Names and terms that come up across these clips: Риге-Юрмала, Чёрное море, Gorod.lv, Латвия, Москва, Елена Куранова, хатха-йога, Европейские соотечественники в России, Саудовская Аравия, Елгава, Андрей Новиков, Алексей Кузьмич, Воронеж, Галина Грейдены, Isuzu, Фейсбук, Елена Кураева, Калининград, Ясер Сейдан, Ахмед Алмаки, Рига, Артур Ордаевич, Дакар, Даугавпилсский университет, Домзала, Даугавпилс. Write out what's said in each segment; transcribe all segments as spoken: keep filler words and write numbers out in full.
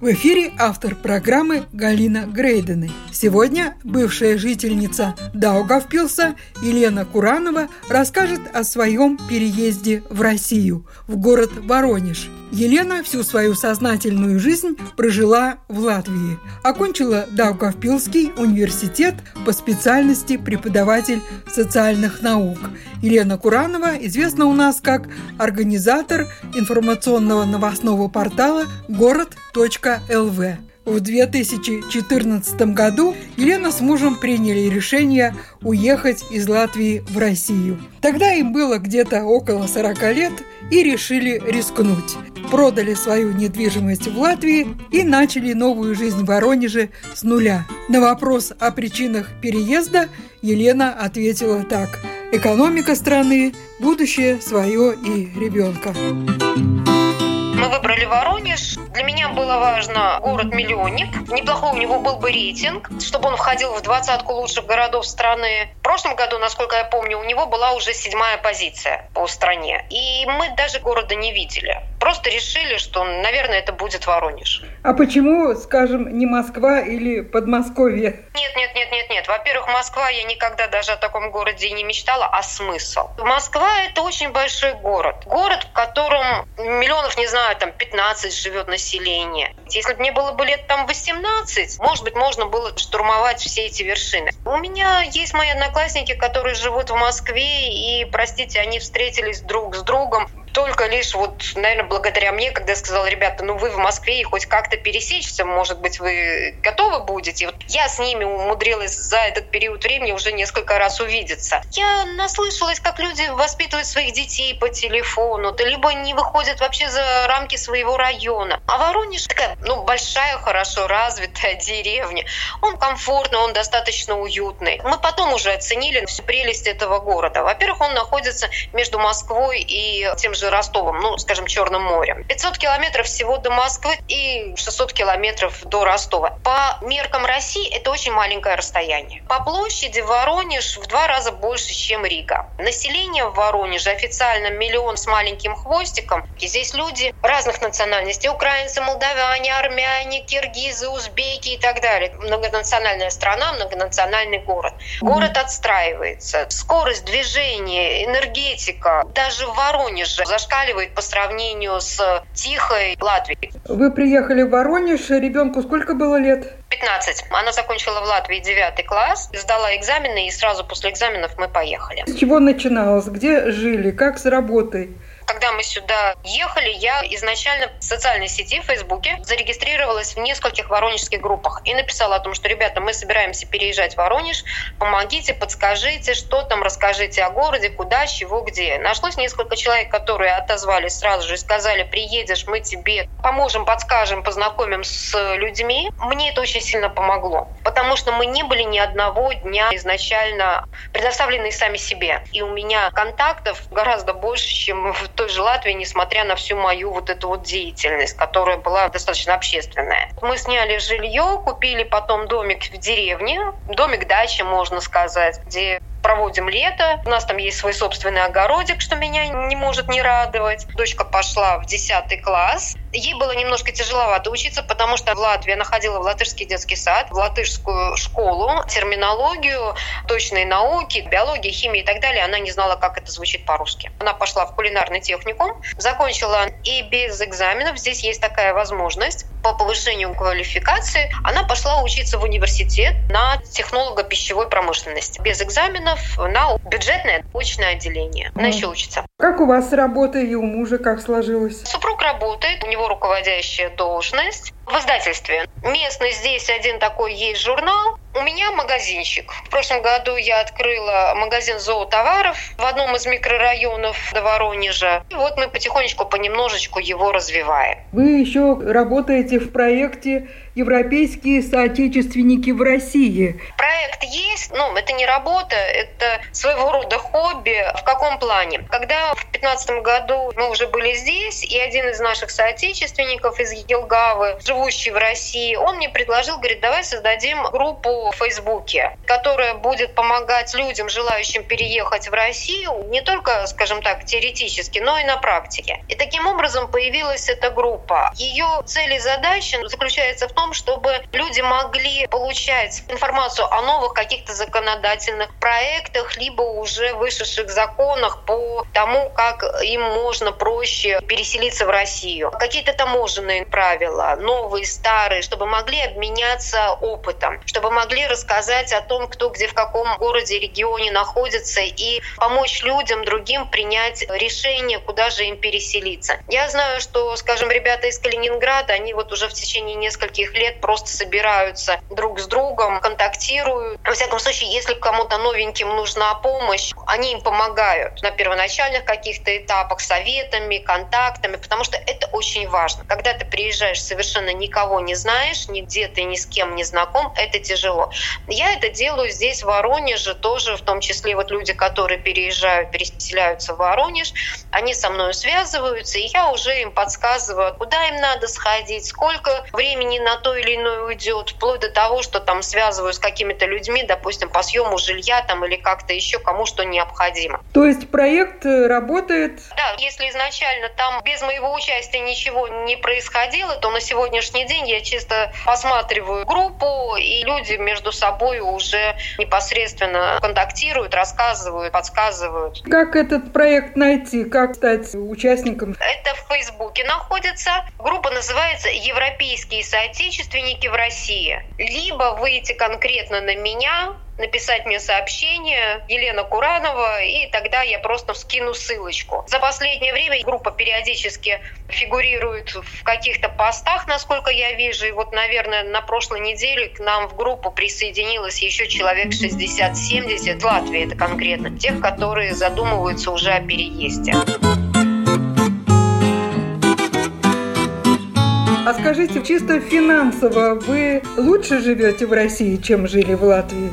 В эфире автор программы Галина Грейдены. Сегодня бывшая жительница Даугавпилса Елена Куранова расскажет о своем переезде в Россию, в город Воронеж. Елена всю свою сознательную жизнь прожила в Латвии. Окончила Даугавпилсский университет по специальности преподаватель социальных наук. Елена Куранова известна у нас как организатор информационного новостного портала город точка эл ви. В две тысячи четырнадцатом году Елена с мужем приняли решение уехать из Латвии в Россию. Тогда им было где-то около сорока лет и решили рискнуть. Продали свою недвижимость в Латвии и начали новую жизнь в Воронеже с нуля. На вопрос о причинах переезда Елена ответила так: «Экономика страны, будущее свое и ребенка». Мы выбрали Воронеж. Для меня было важно город-миллионник. Неплохой у него был бы рейтинг, чтобы он входил в двадцатку лучших городов страны. В прошлом году, насколько я помню, у него была уже седьмая позиция по стране. И мы даже города не видели. Просто решили, что, наверное, это будет Воронеж. А почему, скажем, не Москва или Подмосковье? Нет, нет, нет, нет, нет. Во-первых, Москва, я никогда даже о таком городе и не мечтала. А смысл? Москва — это очень большой город. Город, в котором миллионов, не знаю, там пятнадцать живет население. Если бы мне было бы лет там восемнадцать, может быть, можно было штурмовать все эти вершины. У меня есть мои одноклассники, которые живут в Москве, и, простите, они встретились друг с другом только лишь вот, наверное, благодаря мне, когда я сказала: ребята, ну вы в Москве и хоть как-то пересечься, может быть, вы готовы будете. Вот я с ними умудрилась за этот период времени уже несколько раз увидеться. Я наслышалась, как люди воспитывают своих детей по телефону, либо не выходят вообще за рамки своего района. А Воронеж такая, ну, большая, хорошо развитая деревня. Он комфортный, он достаточно уютный. Мы потом уже оценили всю прелесть этого города. Во-первых, он находится между Москвой и тем же Ростовом, ну, скажем, Чёрным морем. пятьсот километров всего до Москвы и шестьсот километров до Ростова. По меркам России это очень маленькое расстояние. По площади Воронеж в два раза больше, чем Рига. Население в Воронеже официально миллион с маленьким хвостиком. И здесь люди разных национальностей. Украинцы, молдаване, армяне, киргизы, узбеки и так далее. Многонациональная страна, многонациональный город. Город отстраивается. Скорость движения, энергетика. Даже в Воронеже зашкаливает по сравнению с тихой Латвией. Вы приехали в Воронеж. Ребенку сколько было лет? пятнадцать. Она закончила в Латвии девятый класс, сдала экзамены, и сразу после экзаменов мы поехали. С чего начиналось? Где жили? Как с работой? Когда мы сюда ехали, я изначально в социальной сети в Фейсбуке зарегистрировалась в нескольких воронежских группах и написала о том, что, ребята, мы собираемся переезжать в Воронеж, помогите, подскажите, что там, расскажите о городе, куда, чего, где. Нашлось несколько человек, которые отозвались сразу же и сказали: приедешь, мы тебе поможем, подскажем, познакомим с людьми. Мне это очень сильно помогло, потому что мы не были ни одного дня изначально предоставлены сами себе. И у меня контактов гораздо больше, чем в той же Латвии, несмотря на всю мою вот эту вот деятельность, которая была достаточно общественная. Мы сняли жилье, купили потом домик в деревне, домик-дача, можно сказать, где проводим лето. У нас там есть свой собственный огородик, что меня не может не радовать. Дочка пошла в десятый класс. Ей было немножко тяжеловато учиться, потому что в Латвии она ходила в латышский детский сад, в латышскую школу, терминологию, точные науки, биология, химия и так далее. Она не знала, как это звучит по-русски. Она пошла в кулинарный техникум, закончила и без экзаменов. Здесь есть такая возможность по повышению квалификации. Она пошла учиться в университет на технолога пищевой промышленности. Без экзаменов на бюджетное очное отделение. Она mm. еще учится. Как у вас с работой и у мужа как сложилось? Супруг работает, у него руководящая должность в издательстве. Местный здесь один такой есть журнал. У меня магазинчик. В прошлом году я открыла магазин зоотоваров в одном из микрорайонов Воронежа. И вот мы потихонечку, понемножечку его развиваем. Вы еще работаете в проекте «Европейские соотечественники в России». Проект есть, но это не работа, это своего рода хобби. В каком плане? Когда в пятнадцатом году мы уже были здесь, и один из наших соотечественников из Елгавы, живущий в России, он мне предложил, говорит, давай создадим группу в Фейсбуке, которая будет помогать людям, желающим переехать в Россию, не только, скажем так, теоретически, но и на практике. И таким образом появилась эта группа. Ее цель и задача заключается в том, чтобы люди могли получать информацию о новых каких-то законодательных проектах, либо уже вышедших законах по тому, как им можно проще переселиться в Россию. Какие-то таможенные правила, новые, старые, чтобы могли обменяться опытом, чтобы могли рассказать о том, кто где в каком городе, регионе находится, и помочь людям, другим принять решение, куда же им переселиться. Я знаю, что, скажем, ребята из Калининграда, они вот уже в течение нескольких лет просто собираются друг с другом, контактируют. Во всяком случае, если кому-то новеньким нужна помощь, они им помогают на первоначальных каких-то этапах, советами, контактами, потому что это очень важно. Когда ты приезжаешь, совершенно никого не знаешь, нигде ты ни с кем не знаком, это тяжело. Я это делаю здесь, в Воронеже, тоже, в том числе вот люди, которые переезжают, переселяются в Воронеж, они со мной связываются, и я уже им подсказываю, куда им надо сходить, сколько времени на то или иное уйдет, вплоть до того, что там связываю с какими-то людьми, допустим, по съему жилья там или как-то еще, кому что необходимо. То есть проект работает? Да, если изначально там без моего участия ничего не происходило, то на сегодняшний день я чисто посматриваю группу, и люди между собой уже непосредственно контактируют, рассказывают, подсказывают. Как этот проект найти? Как стать участником? Это в Фейсбуке находится. Группа называется «Европейские соотечественники в России». Либо выйти конкретно на меня, написать мне сообщение Елена Куранова, и тогда я просто вскину ссылочку. За последнее время группа периодически фигурирует в каких-то постах, насколько я вижу. И вот, наверное, на прошлой неделе к нам в группу присоединилось еще человек шестьдесят-семьдесят в Латвии, это конкретно, тех, которые задумываются уже о переезде. А скажите, чисто финансово вы лучше живете в России, чем жили в Латвии?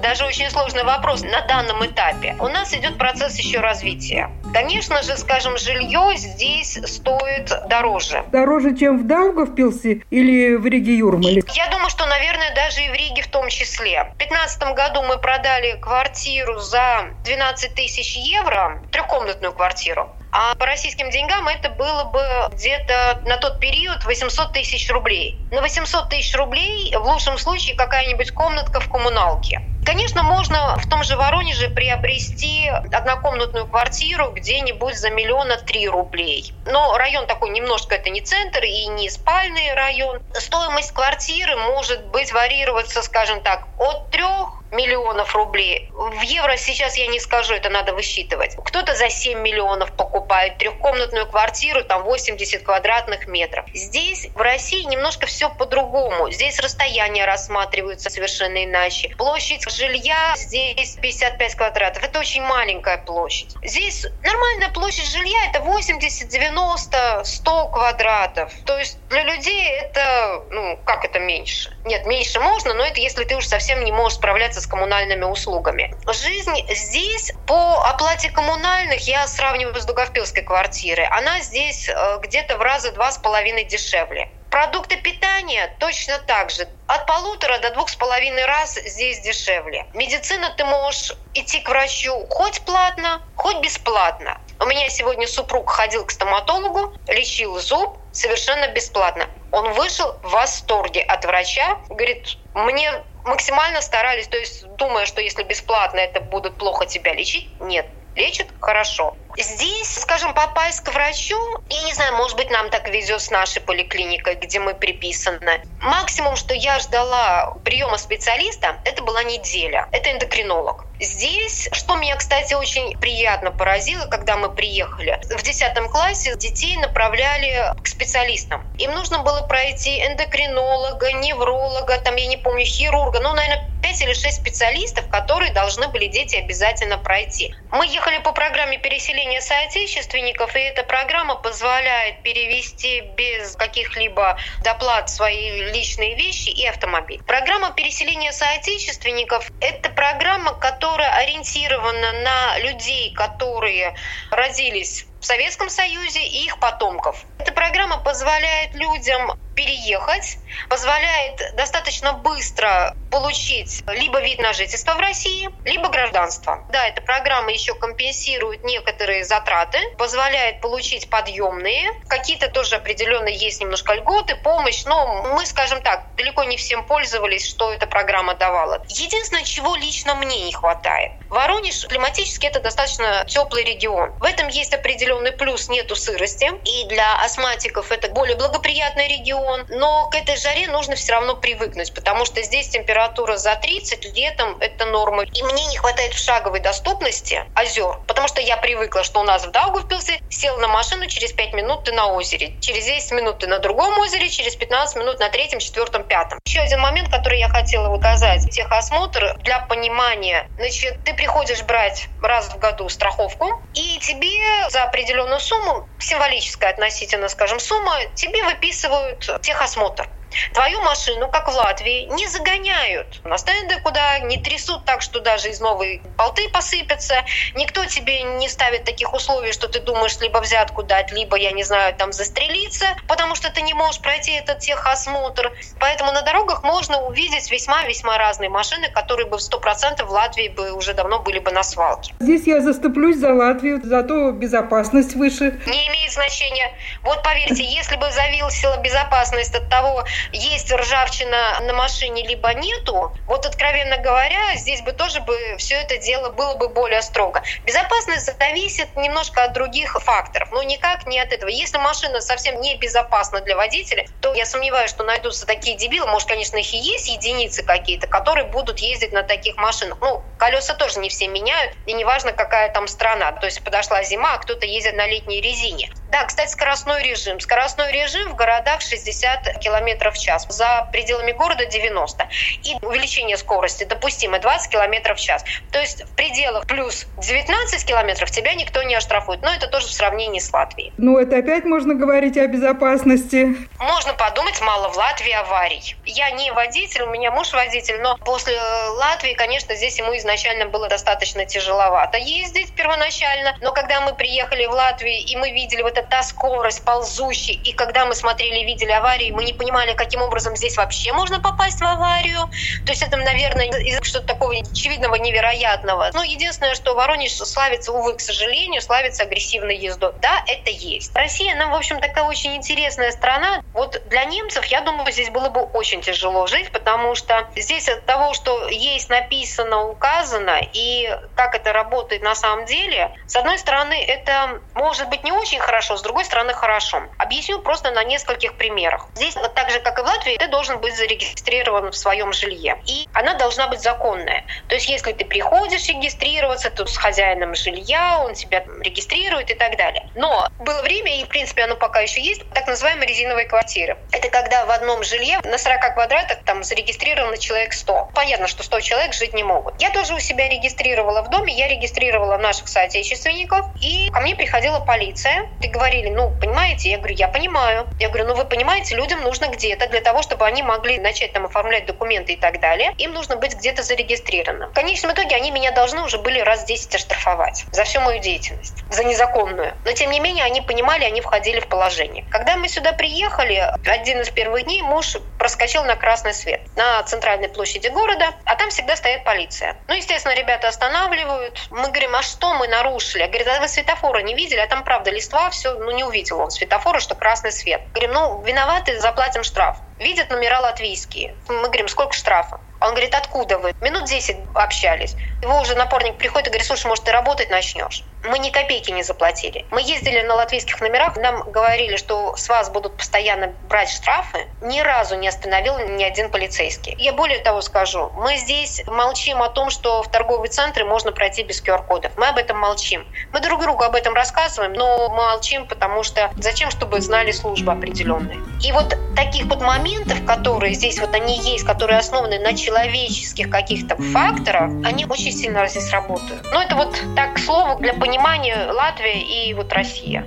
Даже очень сложный вопрос на данном этапе. У нас идет процесс еще развития. Конечно же, скажем, жилье здесь стоит дороже. Дороже, чем в Даугавпилсе или в Риге-Юрмале? Я думаю, что, наверное, даже и в Риге в том числе. В две тысячи пятнадцатом году мы продали квартиру за двенадцать тысяч евро, трехкомнатную квартиру. А по российским деньгам это было бы где-то на тот период восемьсот тысяч рублей. На восемьсот тысяч рублей в лучшем случае какая-нибудь комнатка в коммуналке. Конечно, можно в том же Воронеже приобрести однокомнатную квартиру где-нибудь за миллиона три рублей. Но район такой немножко, это не центр и не спальный район. Стоимость квартиры может быть варьироваться, скажем так, от трех миллионов рублей. В евро сейчас я не скажу, это надо высчитывать. Кто-то за семь миллионов покупает трехкомнатную квартиру, там восемьдесят квадратных метров. Здесь, в России, немножко все по-другому. Здесь расстояния рассматриваются совершенно иначе. Площадь жилья здесь пятьдесят пять квадратов. Это очень маленькая площадь. Здесь нормальная площадь жилья — это восемьдесят, девяносто, сто квадратов. То есть для людей это, ну, как это меньше? Нет, меньше можно, но это если ты уж совсем не можешь справляться с коммунальными услугами. Жизнь здесь по оплате коммунальных я сравниваю с Даугавпилсской квартирой. Она здесь где-то в раза два с половиной дешевле. Продукты питания точно так же. От полутора до двух с половиной раз здесь дешевле. Медицина, ты можешь идти к врачу хоть платно, хоть бесплатно. У меня сегодня супруг ходил к стоматологу, лечил зуб совершенно бесплатно. Он вышел в восторге от врача. Говорит, мне максимально старались, то есть думая, что если бесплатно, это будут плохо тебя лечить. Нет, лечат хорошо. Здесь, скажем, попасть к врачу, я не знаю, может быть, нам так везет с нашей поликлиникой, где мы приписаны. Максимум, что я ждала приема специалиста, это была неделя. Это эндокринолог. Здесь, что меня, кстати, очень приятно поразило, когда мы приехали, в десятом классе детей направляли к специалистам. Им нужно было пройти эндокринолога, невролога, там, я не помню, хирурга, ну, наверное, пять или шесть специалистов, которые должны были дети обязательно пройти. Мы ехали по программе переселения соотечественников, и эта программа позволяет перевести без каких-либо доплат свои личные вещи и автомобиль. Программа переселения соотечественников — это программа, которая ориентирована на людей, которые родились в Советском Союзе и их потомков. Эта программа позволяет людям переехать, позволяет достаточно быстро получить либо вид на жительство в России, либо гражданство. Да, эта программа еще компенсирует некоторые затраты, позволяет получить подъемные, какие-то тоже определенные есть немножко льготы, помощь, но мы, скажем так, далеко не всем пользовались, что эта программа давала. Единственное, чего лично мне не хватает. Воронеж климатически это достаточно теплый регион. В этом есть определенный плюс, нету сырости, и для астматиков это более благоприятный регион. Но к этой жаре нужно все равно привыкнуть, потому что здесь температура за тридцать, летом это норма. И мне не хватает в шаговой доступности озер, потому что я привыкла, что у нас в Даугавпилсе сел на машину, через пять минут ты на озере, через десять минут ты на другом озере, через пятнадцать минут на третьем, четвертом, пятом. Еще один момент, который я хотела указать. Техосмотр для понимания. Значит, ты приходишь брать раз в году страховку, и тебе за определенную сумму, символическая относительно, скажем, сумма, тебе выписывают техосмотр. Твою машину, как в Латвии, не загоняют на стенды куда, не трясут так, что даже из новой болты посыпятся. Никто тебе не ставит таких условий, что ты думаешь либо взятку дать, либо, я не знаю, там застрелиться, потому что ты не можешь пройти этот техосмотр. Поэтому на дорогах можно увидеть весьма-весьма разные машины, которые бы в сто процентов в Латвии бы уже давно были бы на свалке. Здесь я заступлюсь за Латвию, зато безопасность выше. Не имеет значения. Вот поверьте, если бы зависела безопасность от того, есть ржавчина на машине, либо нету, вот, откровенно говоря, здесь бы тоже бы все это дело было бы более строго. Безопасность зависит немножко от других факторов, но никак не от этого. Если машина совсем небезопасна для водителя, то я сомневаюсь, что найдутся такие дебилы, может, конечно, их и есть единицы какие-то, которые будут ездить на таких машинах. Ну, колеса тоже не все меняют, и неважно, какая там страна. То есть подошла зима, а кто-то ездит на летней резине. Да, кстати, скоростной режим. Скоростной режим в городах шестьдесят километров в час. За пределами города девяносто. И увеличение скорости допустимо двадцать километров в час. То есть в пределах плюс девятнадцать километров тебя никто не оштрафует. Но это тоже в сравнении с Латвией. Ну, это опять можно говорить о безопасности. Можно подумать, мало в Латвии аварий. Я не водитель, у меня муж водитель, но после Латвии, конечно, здесь ему изначально было достаточно тяжеловато ездить первоначально. Но когда мы приехали в Латвию, и мы видели вот это та скорость ползущая, и когда мы смотрели и видели аварии, мы не понимали, каким образом здесь вообще можно попасть в аварию. То есть это, наверное, из-за что-то такого очевидного, невероятного. Но единственное, что Воронеж славится, увы, к сожалению, славится агрессивной ездой. Да, это есть. Россия, она, в общем, такая очень интересная страна. Вот для немцев, я думаю, здесь было бы очень тяжело жить, потому что здесь от того, что есть написано, указано, и как это работает на самом деле, с одной стороны, это может быть не очень хорошо, с другой стороны, хорошо. Объясню просто на нескольких примерах. Здесь, так же, как и в Латвии, ты должен быть зарегистрирован в своем жилье. И она должна быть законная. То есть, если ты приходишь регистрироваться, то с хозяином жилья, он тебя регистрирует и так далее. Но было время, и, в принципе, оно пока еще есть, так называемые резиновые квартиры. Это когда в одном жилье на сорока квадратах там зарегистрировано человек сто. Понятно, что сто человек жить не могут. Я тоже у себя регистрировала в доме, я регистрировала наших соотечественников, и ко мне приходила полиция. Ты говорили, ну, понимаете? Я говорю, я понимаю. Я говорю, ну, вы понимаете, людям нужно где-то для того, чтобы они могли начать там оформлять документы и так далее. Им нужно быть где-то зарегистрированным. В конечном итоге они меня должны уже были раз десять оштрафовать за всю мою деятельность, за незаконную. Но, тем не менее, они понимали, они входили в положение. Когда мы сюда приехали, один из первых дней муж проскочил на красный свет, на центральной площади города, а там всегда стоит полиция. Ну, естественно, ребята останавливают. Мы говорим, а что мы нарушили? Говорит, а вы светофора не видели? А там, правда, листва, все. Ну, не увидел он светофора, что красный свет. Говорим, ну, виноваты, заплатим штраф. Видят номера латвийские. Мы говорим, сколько штрафа? Он говорит, откуда вы? Минут десять общались. Его уже напарник приходит и говорит, слушай, может, ты работать начнешь? мы ни копейки не заплатили. Мы ездили на латвийских номерах, нам говорили, что с вас будут постоянно брать штрафы. Ни разу не остановил ни один полицейский. Я более того скажу, мы здесь молчим о том, что в торговые центры можно пройти без ку ар кодов. Мы об этом молчим. Мы друг другу об этом рассказываем, но молчим, потому что зачем, чтобы знали службы определенные. И вот таких вот моментов, которые здесь вот они есть, которые основаны на человеческих каких-то факторах, они очень сильно здесь работают. Но это вот так, к слову, для понимания Латвии и вот Россия.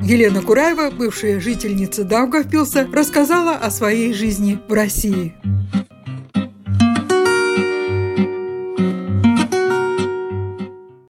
Елена Кураева, бывшая жительница Даугавпилса, рассказала о своей жизни в России.